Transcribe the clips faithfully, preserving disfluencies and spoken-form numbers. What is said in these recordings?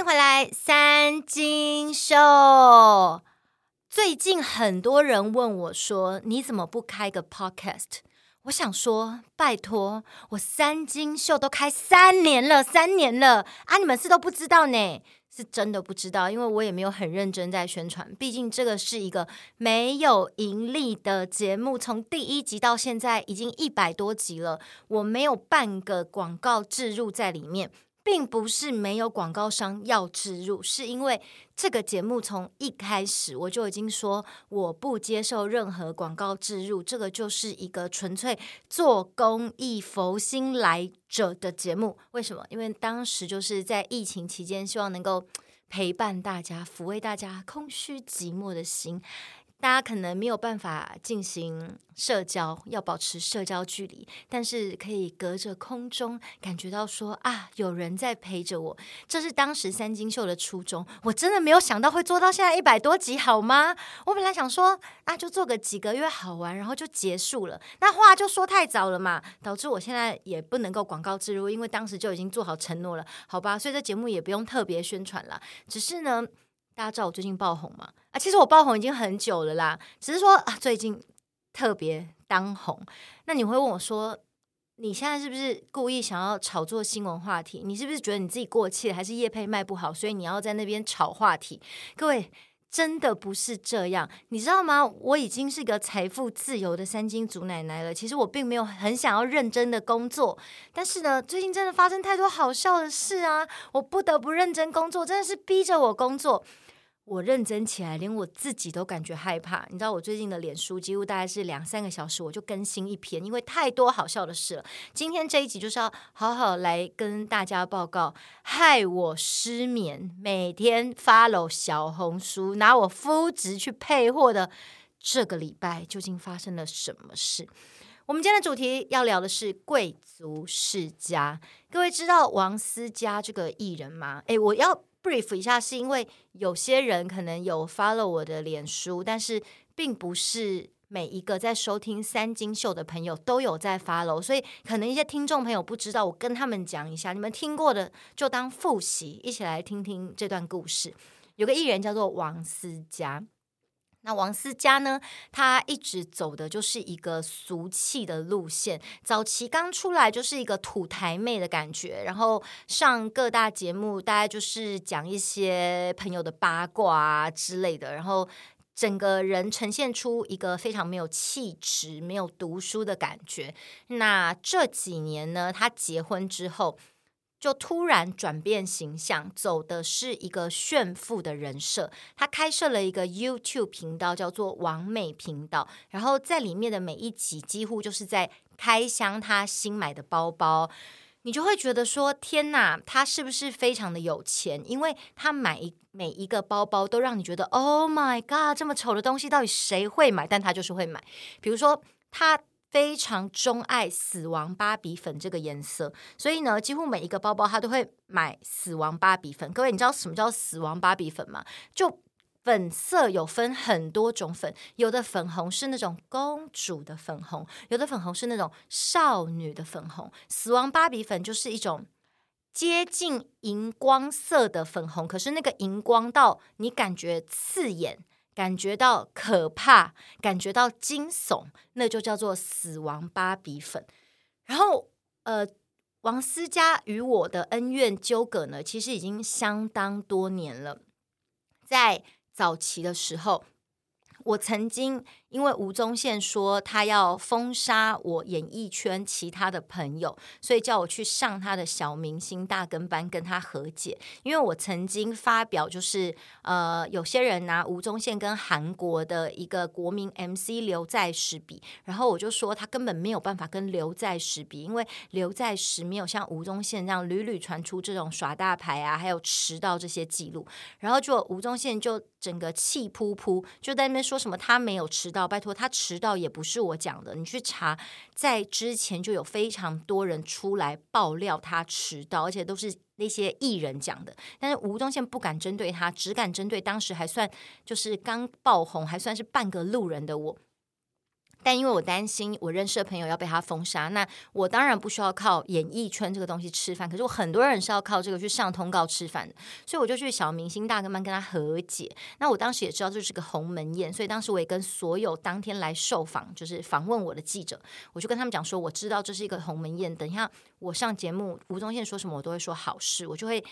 迎回来，三金秀。最近很多人问我说，你怎么不开个 podcast？ 我想说，拜托，我三金秀都开三年了，三年了啊！你们是都不知道呢，是真的不知道，因为我也没有很认真在宣传，毕竟这个是一个没有盈利的节目，从第一集到现在已经一百多集了，我没有半个广告置入在里面。并不是没有广告商要植入，是因为这个节目从一开始我就已经说我不接受任何广告植入，这个就是一个纯粹做公益佛心来者的节目。为什么？因为当时就是在疫情期间，希望能够陪伴大家，抚慰大家空虚寂寞的心。大家可能没有办法进行社交，要保持社交距离，但是可以隔着空中感觉到说啊，有人在陪着我，这是当时三金秀的初衷。我真的没有想到会做到现在一百多集好吗？我本来想说啊，就做个几个月好玩，然后就结束了，那话就说太早了嘛，导致我现在也不能够广告置入，因为当时就已经做好承诺了，好吧，所以这节目也不用特别宣传啦。只是呢，大家知道我最近爆红嘛？啊，其实我爆红已经很久了啦，只是说啊，最近特别当红。那你会问我说，你现在是不是故意想要炒作新闻话题？你是不是觉得你自己过气了，还是业配卖不好，所以你要在那边炒话题？各位，真的不是这样，你知道吗？我已经是一个财富自由的三金祖奶奶了。其实我并没有很想要认真的工作，但是呢，最近真的发生太多好笑的事啊，我不得不认真工作，真的是逼着我工作。我认真起来，连我自己都感觉害怕。你知道我最近的脸书几乎大概是两三个小时我就更新一篇，因为太多好笑的事了。今天这一集就是要好好来跟大家报告，害我失眠，每天 follow 小红书，拿我肤质去配货的这个礼拜究竟发生了什么事？我们今天的主题要聊的是贵族世家。各位知道王思佳这个艺人吗？诶，我要brief 一下，是因为有些人可能有 follow 我的脸书，但是并不是每一个在收听三金秀的朋友都有在 follow， 所以可能一些听众朋友不知道，我跟他们讲一下，你们听过的就当复习，一起来听听这段故事。有个艺人叫做王思佳，那王思佳呢，她一直走的就是一个俗气的路线，早期刚出来就是一个土台妹的感觉，然后上各大节目大概就是讲一些朋友的八卦啊之类的，然后整个人呈现出一个非常没有气质、没有读书的感觉。那这几年呢，她结婚之后就突然转变形象，走的是一个炫富的人设。他开设了一个 YouTube 频道，叫做王美频道，然后在里面的每一集几乎就是在开箱他新买的包包。你就会觉得说，天哪，他是不是非常的有钱？因为他买每一个包包都让你觉得 Oh my god， 这么丑的东西到底谁会买？但他就是会买。比如说他非常钟爱死亡芭比粉这个颜色，所以呢，几乎每一个包包他都会买死亡芭比粉。各位，你知道什么叫死亡芭比粉吗？就粉色有分很多种粉，有的粉红是那种公主的粉红，有的粉红是那种少女的粉红。死亡芭比粉就是一种接近荧光色的粉红，可是那个荧光到你感觉刺眼，感觉到可怕，感觉到惊悚，那就叫做死亡芭比粉。然后呃，王思佳与我的恩怨纠葛呢，其实已经相当多年了。在早期的时候，我曾经因为吴宗宪说他要封杀我演艺圈其他的朋友，所以叫我去上他的小明星大跟班跟他和解。因为我曾经发表就是呃，有些人拿吴宗宪跟韩国的一个国民 M C 刘在石比，然后我就说他根本没有办法跟刘在石比，因为刘在石没有像吴宗宪这样屡屡传出这种耍大牌啊还有迟到这些记录。然后就吴宗宪就整个气扑扑，就在那边说什么他没有迟到，拜托，他迟到也不是我讲的，你去查，在之前就有非常多人出来爆料他迟到，而且都是那些艺人讲的。但是吴宗宪不敢针对他，只敢针对当时还算就是刚爆红，还算是半个路人的我。但因为我担心我认识的朋友要被他封杀，那我当然不需要靠演艺圈这个东西吃饭，可是我很多人是要靠这个去上通告吃饭的，所以我就去小明星大跟班跟他和解。那我当时也知道这是个鸿门宴，所以当时我也跟所有当天来受访就是访问我的记者，我就跟他们讲说我知道这是一个鸿门宴，等一下我上节目吴宗宪说什么我都会说好事，我就会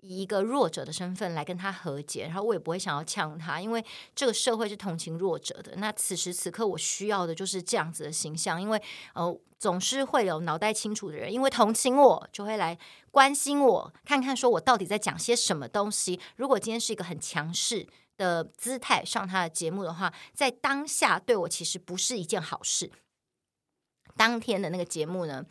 以一个弱者的身份来跟他和解，然后我也不会想要呛他，因为这个社会是同情弱者的。那此时此刻我需要的就是这样子的形象，因为呃总是会有脑袋清楚的人因为同情我就会来关心我，看看说我到底在讲些什么东西。如果今天是一个很强势的姿态上他的节目的话，在当下对我其实不是一件好事。当天的那个节目呢，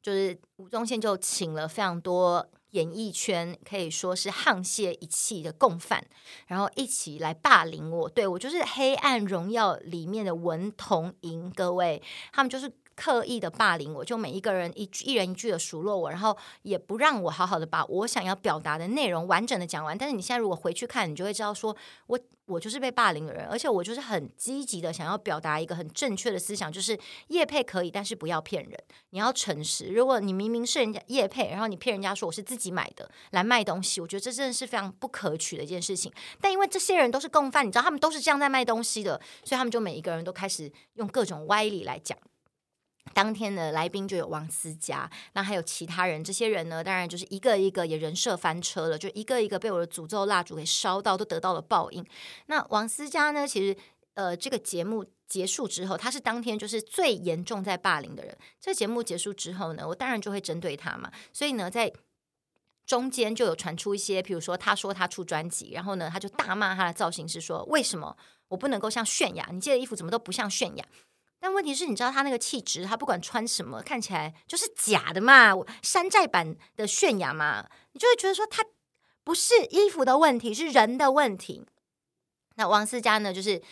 就是吴宗宪就请了非常多演艺圈可以说是沆瀣一气的共犯，然后一起来霸凌我。对，我就是黑暗荣耀里面的文童莹，各位，他们就是刻意的霸凌我，就每一个人 一, 一人一句的数落我，然后也不让我好好的把我想要表达的内容完整的讲完。但是你现在如果回去看，你就会知道说我我就是被霸凌的人，而且我就是很积极的想要表达一个很正确的思想，就是业配可以，但是不要骗人，你要诚实。如果你明明是人家业配，然后你骗人家说我是自己买的来卖东西，我觉得这真的是非常不可取的一件事情。但因为这些人都是共犯，你知道他们都是这样在卖东西的，所以他们就每一个人都开始用各种歪理来讲。当天的来宾就有王思佳，那还有其他人，这些人呢当然就是一个一个也人设翻车了，就一个一个被我的诅咒蜡烛给烧到，都得到了报应。那王思佳呢，其实呃，这个节目结束之后，他是当天就是最严重在霸凌的人。这个节目结束之后呢，我当然就会针对他嘛，所以呢在中间就有传出一些，比如说他说他出专辑，然后呢他就大骂他的造型师说为什么我不能够像泫雅，你这件衣服怎么都不像泫雅。但问题是你知道他那个气质，他不管穿什么看起来就是假的嘛，山寨版的泫雅嘛，你就会觉得说他不是衣服的问题，是人的问题。那王思佳呢，就是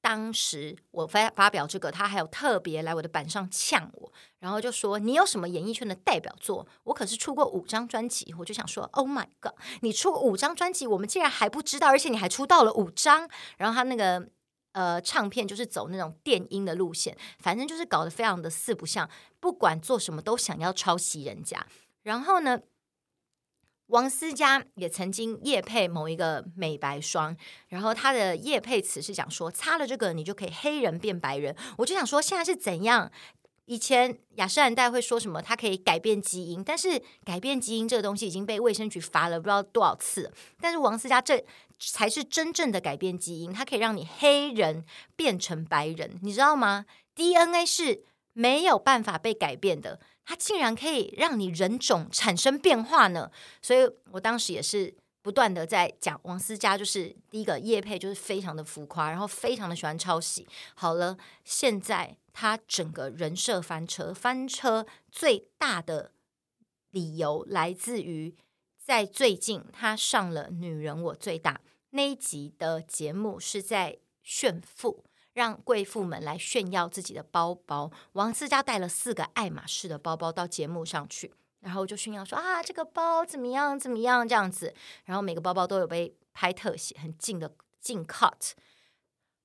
当时我发表这个，他还有特别来我的板上呛我，然后就说你有什么演艺圈的代表作，我可是出过五张专辑。我就想说 Oh my god， 你出五张专辑我们竟然还不知道，而且你还出到了五张。然后他那个呃，唱片就是走那种电音的路线，反正就是搞得非常的四不像，不管做什么都想要抄袭人家。然后呢，王思佳也曾经业配某一个美白霜，然后他的业配词是讲说擦了这个你就可以黑人变白人。我就想说现在是怎样，以前雅诗兰黛会说什么它可以改变基因，但是改变基因这个东西已经被卫生局罚了不知道多少次了，但是王思佳这才是真正的改变基因，它可以让你黑人变成白人，你知道吗？ D N A 是没有办法被改变的，它竟然可以让你人种产生变化呢。所以我当时也是不断的在讲王思佳，就是第一个业配就是非常的浮夸，然后非常的喜欢抄袭。好了，现在他整个人设翻车，翻车最大的理由来自于在最近他上了《女人我最大》那一集的节目，是在炫富，让贵妇们来炫耀自己的包包。王思佳带了四个爱马仕的包包到节目上去，然后就炫耀说啊这个包怎么样怎么样这样子，然后每个包包都有被拍特写，很近的近 cut。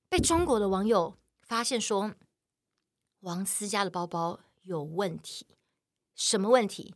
被中国的网友发现说王思佳的包包有问题，什么问题？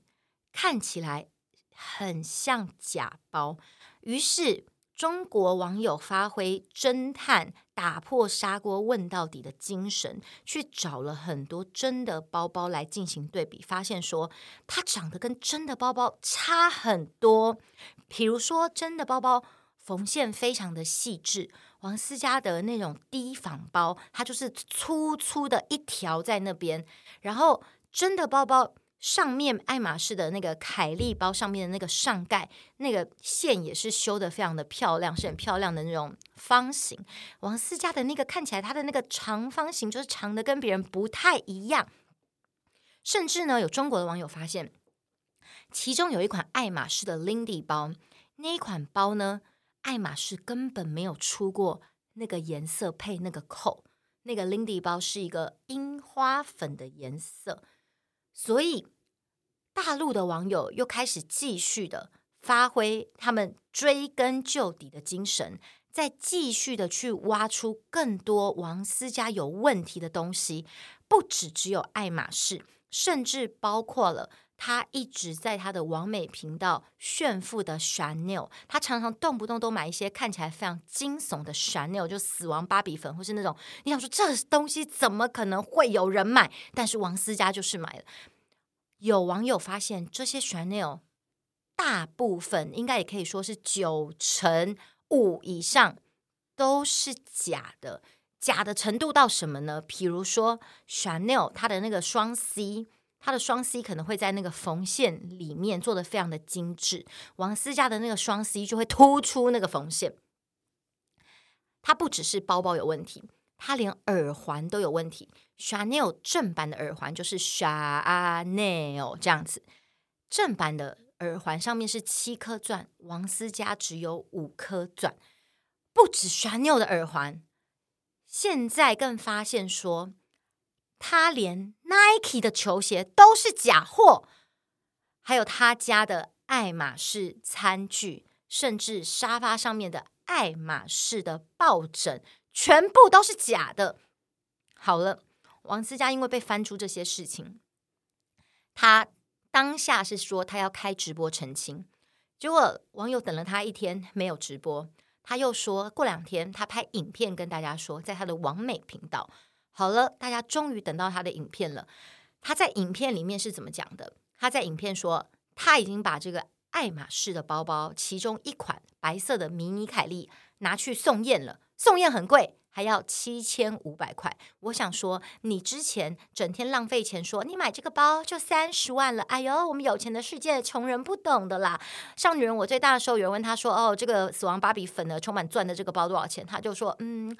看起来很像假包。于是中国网友发挥侦探打破砂锅问到底的精神，去找了很多真的包包来进行对比，发现说它长得跟真的包包差很多。比如说真的包包缝线非常的细致，王思佳的那种低仿包它就是粗粗的一条在那边，然后真的包包上面爱马仕的那个凯利包上面的那个上盖那个线也是修得非常的漂亮，是很漂亮的那种方形。王思佳的那个看起来它的那个长方形就是长得跟别人不太一样。甚至呢有中国的网友发现其中有一款爱马仕的 Lindy 包，那一款包呢爱马仕根本没有出过那个颜色配那个扣，那个 Lindy 包是一个樱花粉的颜色。所以大陆的网友又开始继续的发挥他们追根究底的精神，再继续的去挖出更多王思佳有问题的东西，不只只有爱马仕，甚至包括了他一直在他的网美频道炫富的 Chanel， 他常常动不动都买一些看起来非常惊悚的 Chanel， 就死亡芭比粉，或是那种你想说这东西怎么可能会有人买，但是王思佳就是买了。有网友发现这些 Chanel 大部分应该也可以说是九成五以上都是假的，假的程度到什么呢？比如说 Chanel 它的那个双 C，他的双 C 可能会在那个缝线里面做得非常的精致，王思佳的那个双 C 就会突出那个缝线。他不只是包包有问题，他连耳环都有问题。 Chanel 正版的耳环就是 Chanel 这样子，正版的耳环上面是七颗钻，王思佳只有五颗钻。不止 Chanel 的耳环，现在更发现说他连 Nike 的球鞋都是假货，还有他家的爱马仕餐具，甚至沙发上面的爱马仕的抱枕，全部都是假的。好了，王思佳因为被翻出这些事情，他当下是说他要开直播澄清，结果网友等了他一天没有直播，他又说过两天他拍影片跟大家说，在他的网美频道。好了，大家终于等到他的影片了。他在影片里面是怎么讲的？他在影片说，他已经把这个爱马仕的包包其中一款白色的迷你凯莉拿去送验了，送验很贵，还要七千五百块。我想说，你之前整天浪费钱说你买这个包就三十万了，哎呦，我们有钱的世界，穷人不懂的啦。上女人我最大的时候，有人问他说，哦，这个死亡芭比粉的充满钻的这个包多少钱？他就说，嗯。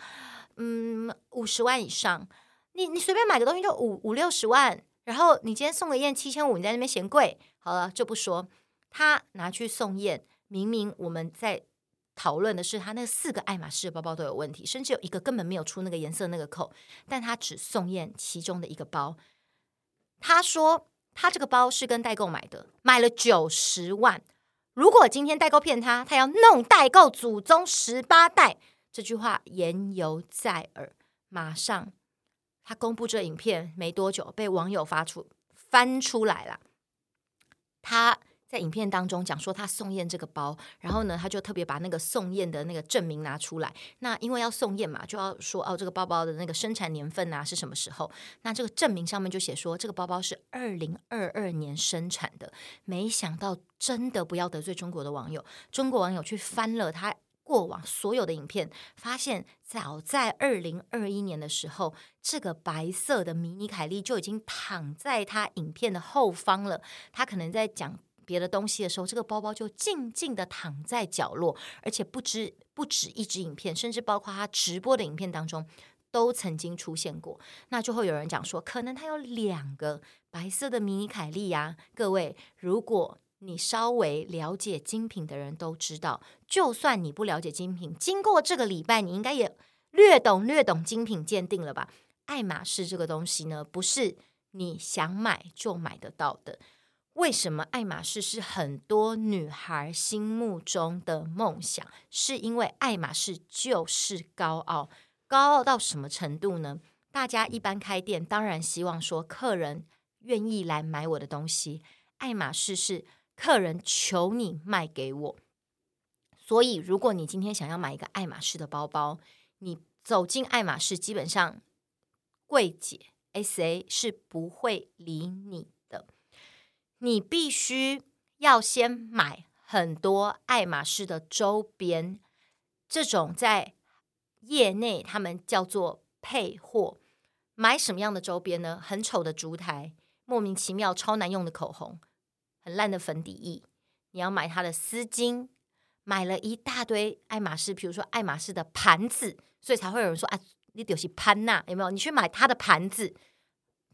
嗯，五十万以上，你你随便买个东西就五五六十万，然后你今天送个宴七千五，你在那边嫌贵，好了就不说。他拿去送宴，明明我们在讨论的是他那四个爱马仕的包包都有问题，甚至有一个根本没有出那个颜色那个扣，但他只送宴其中的一个包。他说他这个包是跟代购买的，买了九十万。如果今天代购骗他，他要弄代购祖宗十八代。这句话言犹在耳，马上他公布这影片没多久，被网友发出翻出来了。他在影片当中讲说他送验这个包，然后呢，他就特别把那个送验的那个证明拿出来。那因为要送验嘛，就要说哦，这个包包的那个生产年份啊是什么时候？那这个证明上面就写说这个包包是二零二二年生产的。没想到真的不要得罪中国的网友，中国网友去翻了他过往所有的影片，发现早在二零二一年的时候，这个白色的迷你凯莉就已经躺在他影片的后方了。他可能在讲别的东西的时候，这个包包就静静的躺在角落，而且不止不止一支影片，甚至包括他直播的影片当中都曾经出现过。那就会有人讲说，可能他有两个白色的迷你凯莉啊。各位，如果你稍微了解精品的人都知道，就算你不了解精品，经过这个礼拜你应该也略懂略懂精品鉴定了吧。爱马仕这个东西呢，不是你想买就买得到的。为什么爱马仕是很多女孩心目中的梦想？是因为爱马仕就是高傲，高傲到什么程度呢？大家一般开店当然希望说客人愿意来买我的东西，爱马仕是客人求你卖给我。所以如果你今天想要买一个爱马仕的包包，你走进爱马仕，基本上柜姐 S A 是不会理你的。你必须要先买很多爱马仕的周边，这种在业内他们叫做配货。买什么样的周边呢？很丑的烛台，莫名其妙超难用的口红，很烂的粉底液，你要买它的丝巾，买了一大堆爱马仕，比如说爱马仕的盘子，所以才会有人说啊，你就是潘娜，有没有？你去买它的盘子，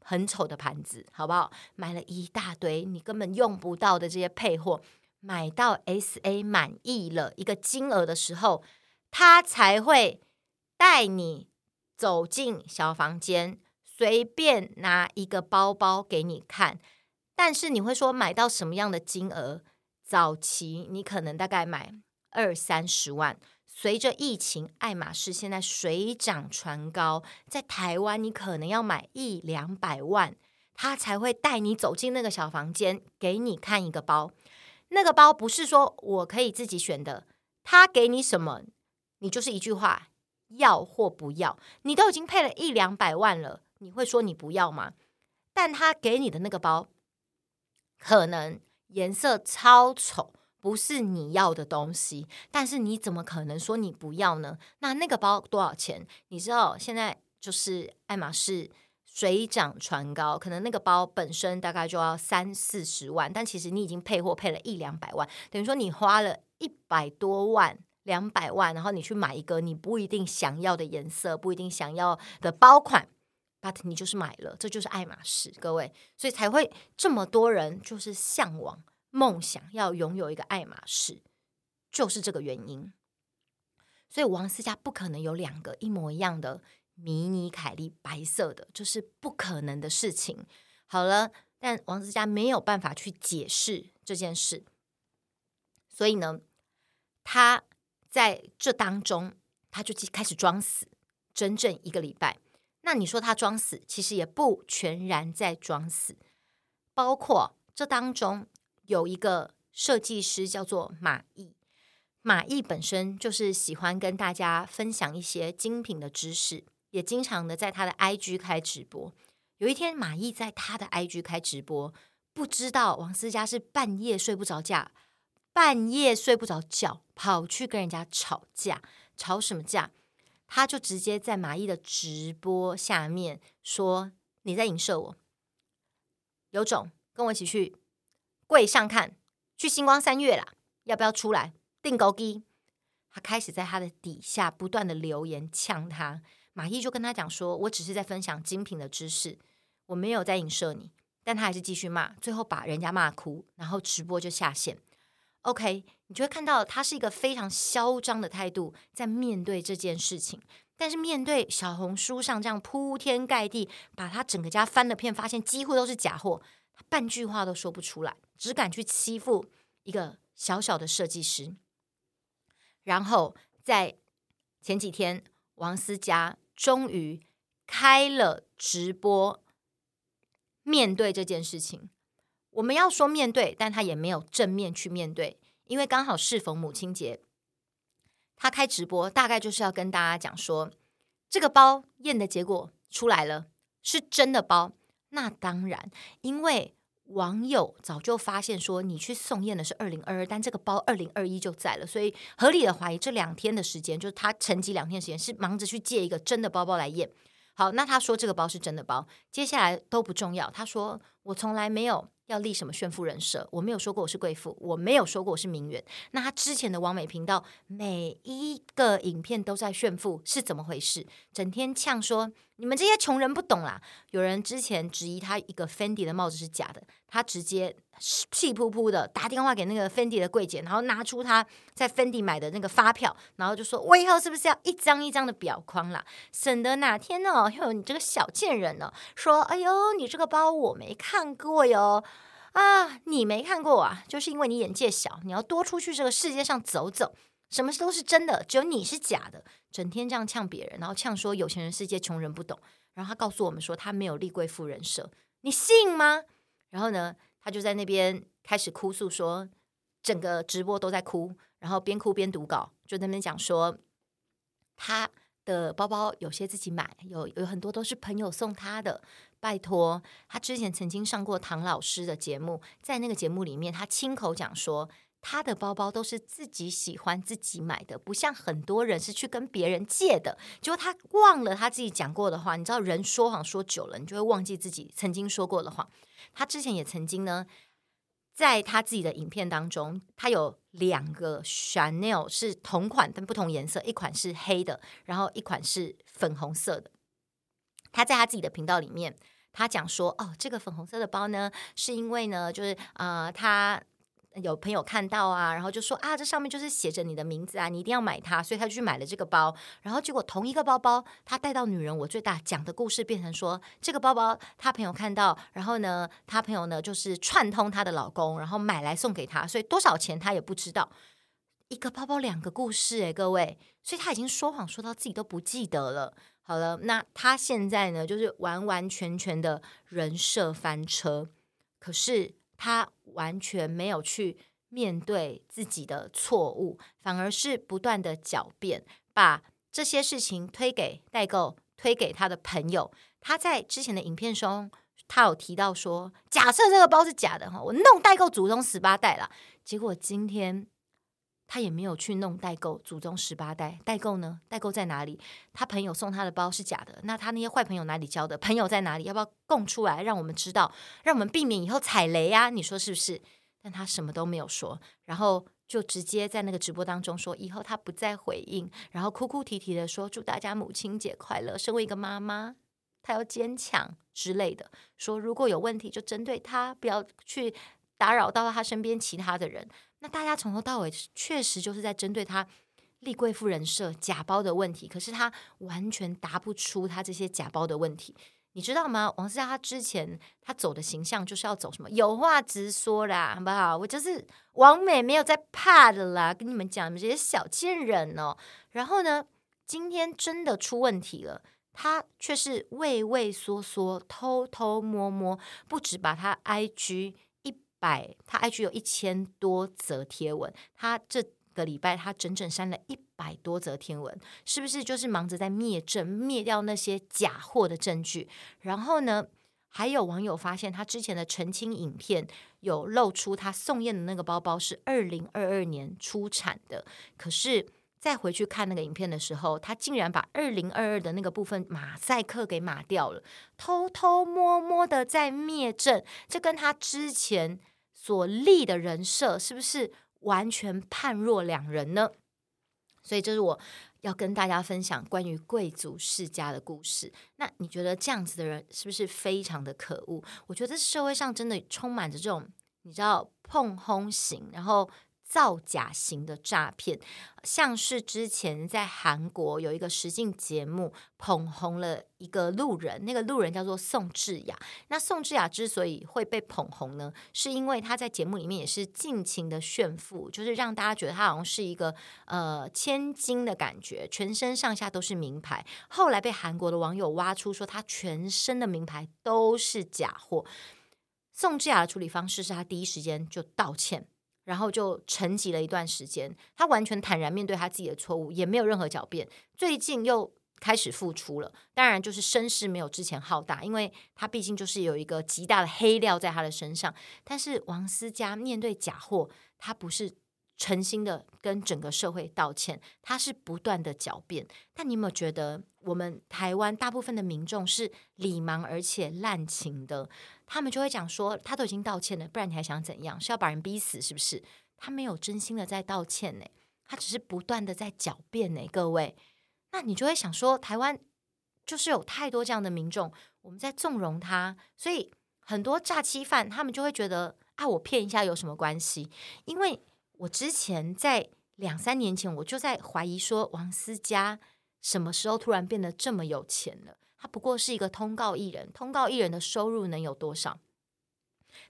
很丑的盘子，好不好？买了一大堆你根本用不到的这些配货，买到 S A 满意了一个金额的时候，他才会带你走进小房间，随便拿一个包包给你看。但是你会说买到什么样的金额？早期你可能大概买二三十万，随着疫情，爱马仕现在水涨船高，在台湾你可能要买一两百万，他才会带你走进那个小房间，给你看一个包。那个包不是说我可以自己选的，他给你什么，你就是一句话，要或不要。你都已经配了一两百万了，你会说你不要吗？但他给你的那个包，可能颜色超丑，不是你要的东西，但是你怎么可能说你不要呢？那那个包多少钱？你知道现在就是爱马仕水涨船高，可能那个包本身大概就要三四十万，但其实你已经配货配了一两百万，等于说你花了一百多万两百万，然后你去买一个你不一定想要的颜色，不一定想要的包款， but 你就是买了，这就是爱马仕，各位，所以才会这么多人就是向往梦想要拥有一个爱马仕，就是这个原因。所以王思佳不可能有两个一模一样的迷你凯莉白色的，就是不可能的事情。好了，但王思佳没有办法去解释这件事，所以呢，他在这当中他就开始装死，整整一个礼拜。那你说他装死，其实也不全然在装死，包括这当中有一个设计师叫做马毅，马毅本身就是喜欢跟大家分享一些精品的知识，也经常的在他的 I G 开直播。有一天马毅在他的 I G 开直播，不知道王思佳是半夜睡不着觉半夜睡不着觉跑去跟人家吵架。吵什么架？他就直接在马毅的直播下面说，你在影射我，有种跟我一起去柜上看，去星光三月啦，要不要出来订购机？他开始在他的底下不断的留言呛他。马毅就跟他讲说，我只是在分享精品的知识，我没有在影射你，但他还是继续骂，最后把人家骂哭，然后直播就下线。 OK， 你就会看到他是一个非常嚣张的态度在面对这件事情，但是面对小红书上这样铺天盖地把他整个家翻了遍，发现几乎都是假货，他半句话都说不出来，只敢去欺负一个小小的设计师。然后在前几天，王思佳终于开了直播面对这件事情。我们要说面对，但她也没有正面去面对，因为刚好适逢母亲节，她开直播大概就是要跟大家讲说，这个包验的结果出来了，是真的包。那当然，因为网友早就发现说，你去送验的是二零二二，但这个包二零二一就在了，所以合理的怀疑这两天的时间，就是他沉寂两天时间是忙着去借一个真的包包来验。好，那他说这个包是真的包，接下来都不重要。他说，我从来没有要立什么炫富人设，我没有说过我是贵妇，我没有说过我是名媛。那他之前的网美频道每一个影片都在炫富是怎么回事，整天呛说你们这些穷人不懂啦。有人之前质疑他一个 Fendi 的帽子是假的，他直接气扑扑的打电话给那个 Fendi 的柜姐，然后拿出他在 Fendi 买的那个发票，然后就说，我以后是不是要一张一张的裱框啦，省得哪天哦，哟你这个小贱人哦，说哎呦你这个包我没看过哟，啊你没看过啊，就是因为你眼界小，你要多出去这个世界上走走，什么都是真的，只有你是假的。整天这样呛别人，然后呛说有钱人世界穷人不懂，然后他告诉我们说他没有立贵妇人设，你信吗？然后呢他就在那边开始哭诉说，整个直播都在哭，然后边哭边读稿，就在那边讲说他的包包有些自己买，有有很多都是朋友送他的。拜托，他之前曾经上过唐老师的节目，在那个节目里面他亲口讲说，他的包包都是自己喜欢自己买的，不像很多人是去跟别人借的。结果他忘了他自己讲过的话，你知道人说谎说久了，你就会忘记自己曾经说过的话。他之前也曾经呢，在他自己的影片当中，他有两个 Chanel 是同款但不同颜色，一款是黑的，然后一款是粉红色的。他在他自己的频道里面，他讲说，哦，这个粉红色的包呢，是因为呢，就是呃，他有朋友看到啊，然后就说啊，这上面就是写着你的名字啊，你一定要买它，所以他就去买了这个包。然后结果同一个包包，他带到女人我最大讲的故事变成说，这个包包他朋友看到，然后呢他朋友呢就是串通他的老公，然后买来送给他，所以多少钱他也不知道。一个包包两个故事耶，各位，所以他已经说谎说到自己都不记得了。好了，那他现在呢就是完完全全的人设翻车，可是他完全没有去面对自己的错误，反而是不断的狡辩，把这些事情推给代购，推给他的朋友。他在之前的影片中他有提到说，假设这个包是假的，我弄代购祖宗十八代啦，结果今天他也没有去弄代购祖宗十八代，代购呢？代购在哪里？他朋友送他的包是假的，那他那些坏朋友哪里交的？朋友在哪里？要不要供出来让我们知道，让我们避免以后踩雷啊？你说是不是？但他什么都没有说，然后就直接在那个直播当中说以后他不再回应，然后哭哭啼啼的说祝大家母亲节快乐，身为一个妈妈她要坚强之类的，说如果有问题就针对她，不要去打扰到她身边其他的人。那大家从头到尾确实就是在针对她丽贵妇人设假包的问题，可是她完全答不出她这些假包的问题，你知道吗？王思佳她之前她走的形象就是要走什么有话直说啦，好不好？我就是王美，没有在怕的啦，跟你们讲你们这些小贱人哦。然后呢，今天真的出问题了，他却是畏畏缩缩偷偷摸摸，不止把他 I G 一百，他 I G 有一千多则贴文，他这个礼拜他整整删了一百多则贴文，是不是就是忙着在灭证，灭掉那些假货的证据？然后呢，还有网友发现他之前的澄清影片有露出他宋燕的那个包包是二零二二年出产的，可是再回去看那个影片的时候，他竟然把二零二二的那个部分马赛克给码掉了，偷偷摸摸的在灭证，这跟他之前所立的人设是不是完全判若两人呢？所以这是我要跟大家分享关于贵族世家的故事。那你觉得这样子的人是不是非常的可恶？我觉得社会上真的充满着这种你知道碰轰型，然后造假型的诈骗，像是之前在韩国有一个实境节目捧红了一个路人，那个路人叫做宋智雅。那宋智雅之所以会被捧红呢，是因为她在节目里面也是尽情的炫富，就是让大家觉得她好像是一个呃千金的感觉，全身上下都是名牌。后来被韩国的网友挖出说她全身的名牌都是假货。宋智雅的处理方式是她第一时间就道歉，然后就沉寂了一段时间，他完全坦然面对他自己的错误，也没有任何狡辩。最近又开始复出了，当然就是声势没有之前浩大，因为他毕竟就是有一个极大的黑料在他的身上。但是王思佳面对假货，他不是诚心的跟整个社会道歉，他是不断的狡辩。但你有没有觉得我们台湾大部分的民众是理盲而且滥情的？他们就会讲说他都已经道歉了，不然你还想怎样？是要把人逼死是不是？他没有真心的在道歉呢，他只是不断的在狡辩呢，各位。那你就会想说台湾就是有太多这样的民众，我们在纵容他，所以很多诈欺犯他们就会觉得啊，我骗一下有什么关系？因为我之前在两三年前我就在怀疑说王思佳什么时候突然变得这么有钱了，他不过是一个通告艺人，通告艺人的收入能有多少？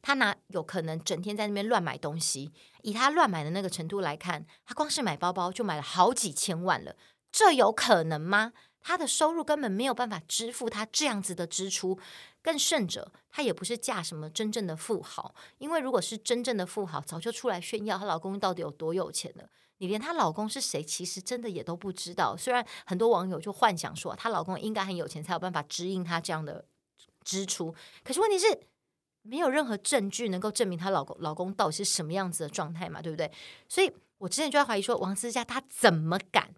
他哪有可能整天在那边乱买东西？以他乱买的那个程度来看，他光是买包包就买了好几千万了，这有可能吗？他的收入根本没有办法支付他这样子的支出，更甚者他也不是嫁什么真正的富豪，因为如果是真正的富豪早就出来炫耀她老公到底有多有钱了，你连她老公是谁其实真的也都不知道。虽然很多网友就幻想说她老公应该很有钱才有办法支应她这样的支出，可是问题是没有任何证据能够证明她老公老公到底是什么样子的状态嘛，对不对？所以我之前就在怀疑说王思佳她怎么敢，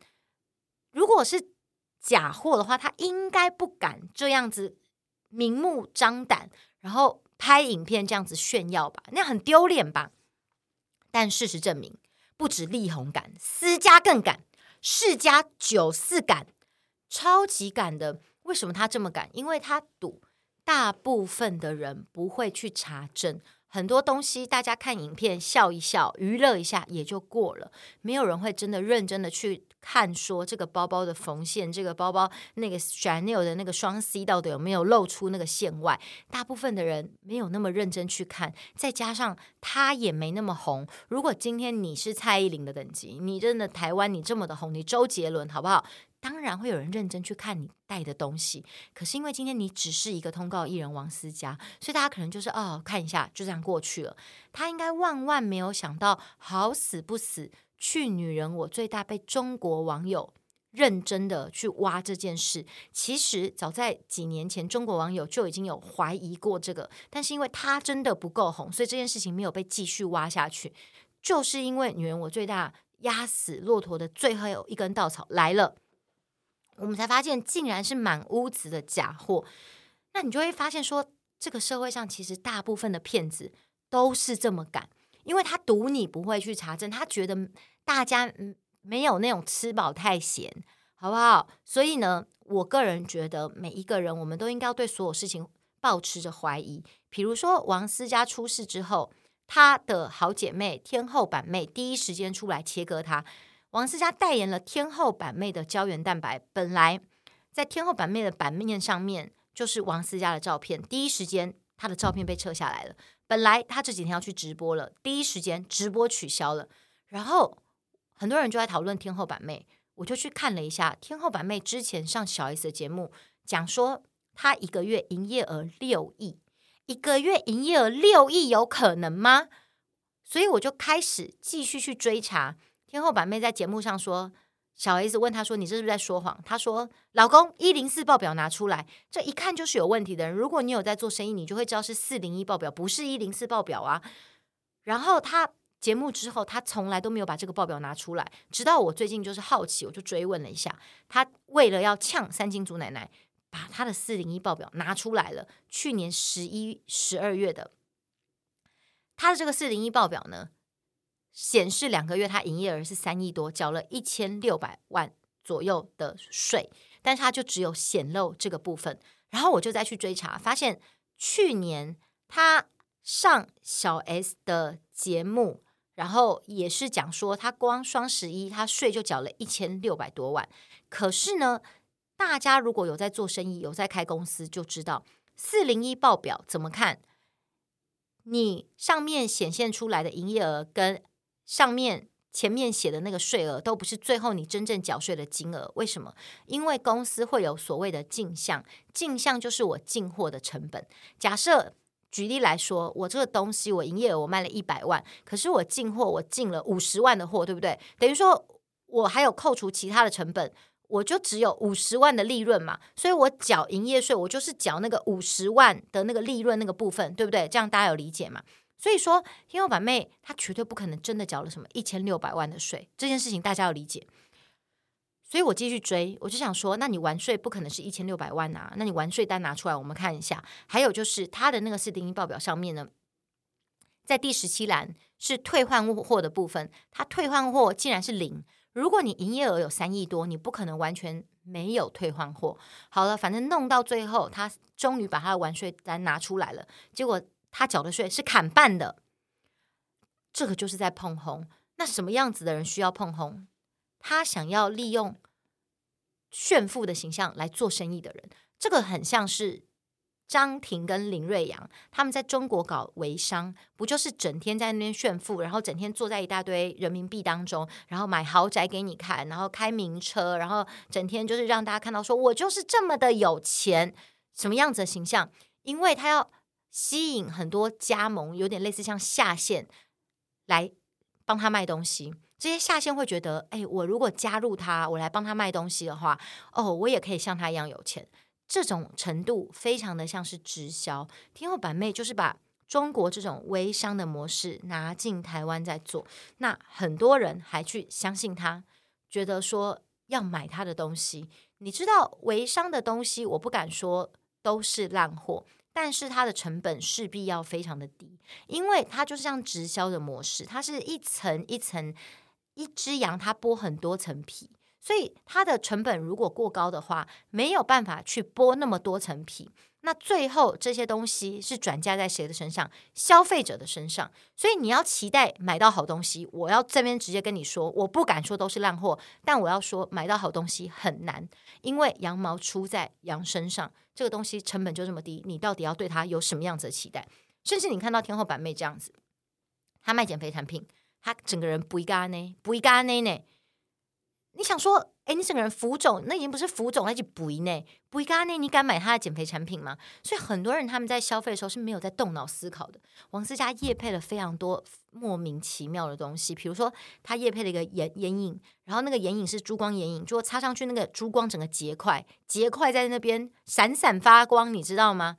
如果是假货的话他应该不敢这样子明目张胆，然后拍影片这样子炫耀吧，那样很丢脸吧。但事实证明不止力宏敢，思佳更敢，世家九四敢，超级敢的。为什么他这么敢？因为他赌大部分的人不会去查证，很多东西大家看影片笑一笑娱乐一下也就过了，没有人会真的认真的去看说这个包包的缝线，这个包包那个 Chanel 的那个双 C 到底有没有露出那个线外，大部分的人没有那么认真去看，再加上他也没那么红。如果今天你是蔡依林的等级，你真的台湾你这么的红，你周杰伦好不好，当然会有人认真去看你带的东西。可是因为今天你只是一个通告艺人王思佳，所以大家可能就是哦看一下就这样过去了。他应该万万没有想到，好死不死去女人我最大被中国网友认真的去挖这件事。其实早在几年前中国网友就已经有怀疑过这个，但是因为他真的不够红，所以这件事情没有被继续挖下去。就是因为女人我最大压死骆驼的最后一根稻草来了，我们才发现竟然是满屋子的假货。那你就会发现说，这个社会上其实大部分的骗子都是这么敢，因为他赌你不会去查证，他觉得大家没有那种吃饱太闲，好不好？所以呢，我个人觉得每一个人我们都应该要对所有事情抱持着怀疑。比如说王思佳出事之后，她的好姐妹天后板妹第一时间出来切割她。王思佳代言了天后板妹的胶原蛋白，本来在天后板妹的版面上面就是王思佳的照片，第一时间她的照片被撤下来了。本来她这几天要去直播了，第一时间直播取消了。然后很多人就在讨论天后板妹，我就去看了一下天后板妹之前上小 S 的节目，讲说她一个月营业额六亿，一个月营业额六亿有可能吗？所以我就开始继续去追查。天后板妹在节目上说，小 S 问她说你这是不是在说谎，她说老公一零四报表拿出来，这一看就是有问题的人，如果你有在做生意你就会知道是四零一报表不是一零四报表啊。然后她节目之后她从来都没有把这个报表拿出来，直到我最近就是好奇我就追问了一下，她为了要呛三金竹奶奶把她的四零一报表拿出来了，去年十一、十二月的，她的这个四零一报表呢显示两个月他营业额是三亿多，缴了一千六百万左右的税，但是他就只有显露这个部分。然后我就再去追查，发现去年他上小 S 的节目，然后也是讲说他光双十一他税就缴了一千六百多万。可是呢，大家如果有在做生意有在开公司就知道四零一报表怎么看，你上面显现出来的营业额跟上面前面写的那个税额都不是最后你真正缴税的金额。为什么？因为公司会有所谓的进项，进项就是我进货的成本。假设举例来说，我这个东西我营业额我卖了一百万，可是我进货我进了五十万的货，对不对？等于说我还有扣除其他的成本，我就只有五十万的利润嘛，所以我缴营业税我就是缴那个五十万的那个利润那个部分，对不对？这样大家有理解吗？所以说天后板妹她绝对不可能真的缴了什么一千六百万的税，这件事情大家要理解。所以我继续追，我就想说那你完税不可能是一千六百万啊，那你完税单拿出来我们看一下。还有就是她的那个四零一报表上面呢，在第十七栏是退换货的部分，她退换货竟然是零。如果你营业额有三亿多，你不可能完全没有退换货。好了，反正弄到最后她终于把她的完税单拿出来了，结果他缴的税是砍半的。这个就是在碰红。那什么样子的人需要碰红？他想要利用炫富的形象来做生意的人。这个很像是张庭跟林瑞阳他们在中国搞微商，不就是整天在那边炫富，然后整天坐在一大堆人民币当中，然后买豪宅给你看，然后开名车，然后整天就是让大家看到说我就是这么的有钱。什么样子的形象？因为他要吸引很多加盟，有点类似像下线来帮他卖东西。这些下线会觉得哎，我如果加入他我来帮他卖东西的话，哦，我也可以像他一样有钱。这种程度非常的像是直销。天后板妹就是把中国这种微商的模式拿进台湾在做，那很多人还去相信他，觉得说要买他的东西。你知道微商的东西我不敢说都是烂货，但是它的成本势必要非常的低，因为它就是像直销的模式，它是一层一层，一只羊它剥很多层皮，所以它的成本如果过高的话，没有办法去剥那么多层皮。那最后这些东西是转嫁在谁的身上？消费者的身上。所以你要期待买到好东西，我要这边直接跟你说，我不敢说都是烂货，但我要说买到好东西很难，因为羊毛出在羊身上，这个东西成本就这么低，你到底要对它有什么样子的期待？甚至你看到天后板妹这样子，她卖减肥产品，她整个人肥咖呢，肥咖呢呢，你想说哎，你整个人浮肿，那已经不是浮肿，那是肥呢，肥咖呢，你敢买她的减肥产品吗？所以很多人他们在消费的时候是没有在动脑思考的。王思佳业配了非常多莫名其妙的东西，比如说她业配了一个 眼, 眼影，然后那个眼影是珠光眼影，结果擦上去那个珠光整个结块，结块在那边闪闪发光，你知道吗？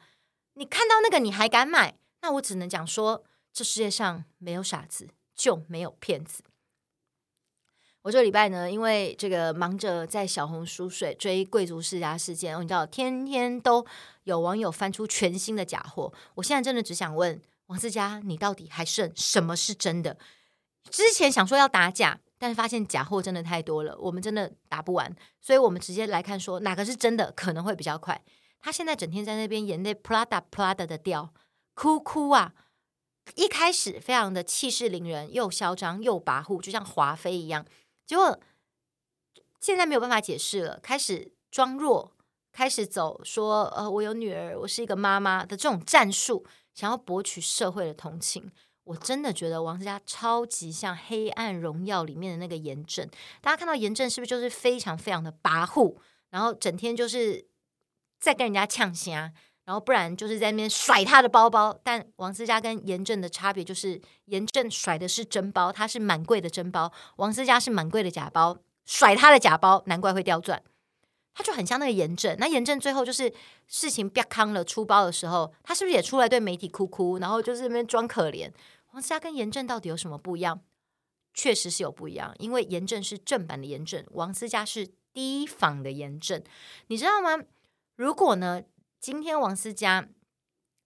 你看到那个你还敢买？那我只能讲说，这世界上没有傻子，就没有骗子。我这礼拜呢，因为这个忙着在小红书水追贵族世家事件，哦，你知道，天天都有网友翻出全新的假货。我现在真的只想问王思佳，你到底还剩什么是真的？之前想说要打假，但是发现假货真的太多了，我们真的打不完，所以我们直接来看说哪个是真的，可能会比较快。他现在整天在那边演那 Prada Prada 的调，哭哭啊！一开始非常的气势凌人，又嚣张又跋扈，就像华妃一样。结果现在没有办法解释了，开始装弱，开始走说呃，我有女儿，我是一个妈妈的这种战术，想要博取社会的同情。我真的觉得王思佳超级像黑暗荣耀里面的那个严正，大家看到严正是不是就是非常非常的跋扈，然后整天就是在跟人家呛虾，然后不然就是在那边甩他的包包。但王思佳跟严正的差别就是，严正甩的是真包，他是蛮贵的真包；王思佳是蛮贵的假包，甩他的假包，难怪会掉钻。他就很像那个严正。那严正最后就是事情啪康了，出包的时候，他是不是也出来对媒体哭哭，然后就是那边装可怜？王思佳跟严正到底有什么不一样？确实是有不一样，因为严正是正版的严正，王思佳是低仿的严正，你知道吗？如果呢？今天王思佳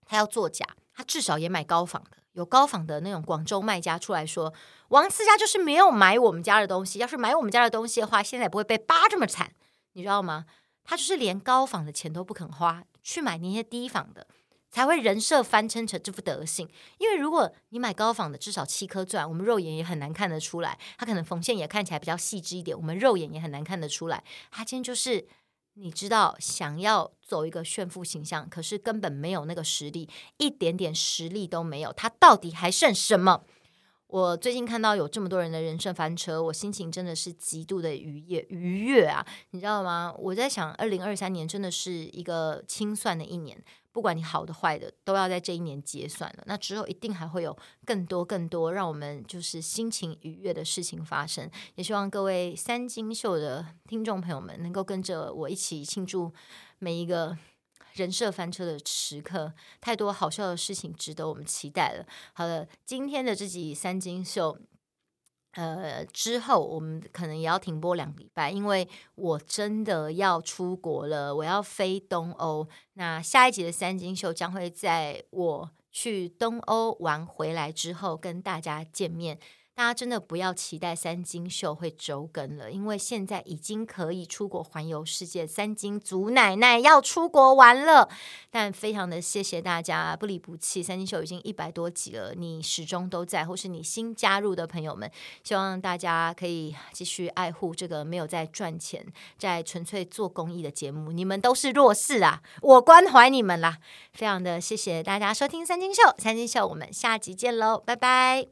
他要作假，他至少也买高仿的，有高仿的那种广州卖家出来说，王思佳就是没有买我们家的东西，要是买我们家的东西的话，现在也不会被扒这么惨，你知道吗？他就是连高仿的钱都不肯花，去买那些低仿的，才会人设翻身成这副德性。因为如果你买高仿的，至少七颗钻，我们肉眼也很难看得出来，他可能缝线也看起来比较细致一点，我们肉眼也很难看得出来。他今天就是你知道想要走一个炫富形象，可是根本没有那个实力，一点点实力都没有，他到底还剩什么？我最近看到有这么多人的人生翻车，我心情真的是极度的愉悦愉悦啊，你知道吗？我在想二零二三年真的是一个清算的一年，不管你好的坏的都要在这一年结算了，那之后一定还会有更多更多让我们就是心情愉悦的事情发生。也希望各位三金秀的听众朋友们能够跟着我一起庆祝每一个人设翻车的时刻，太多好笑的事情值得我们期待了。好了，今天的这集三金秀呃，之后我们可能也要停播两礼拜，因为我真的要出国了，我要飞东欧。那下一集的三金秀将会在我去东欧玩回来之后跟大家见面。大家真的不要期待三金秀会周更了，因为现在已经可以出国环游世界，三金祖奶奶要出国玩了。但非常的谢谢大家不离不弃，三金秀已经一百多集了，你始终都在，或是你新加入的朋友们，希望大家可以继续爱护这个没有在赚钱，在纯粹做公益的节目。你们都是弱势啊，我关怀你们啦，非常的谢谢大家收听三金秀，三金秀我们下集见喽，拜拜。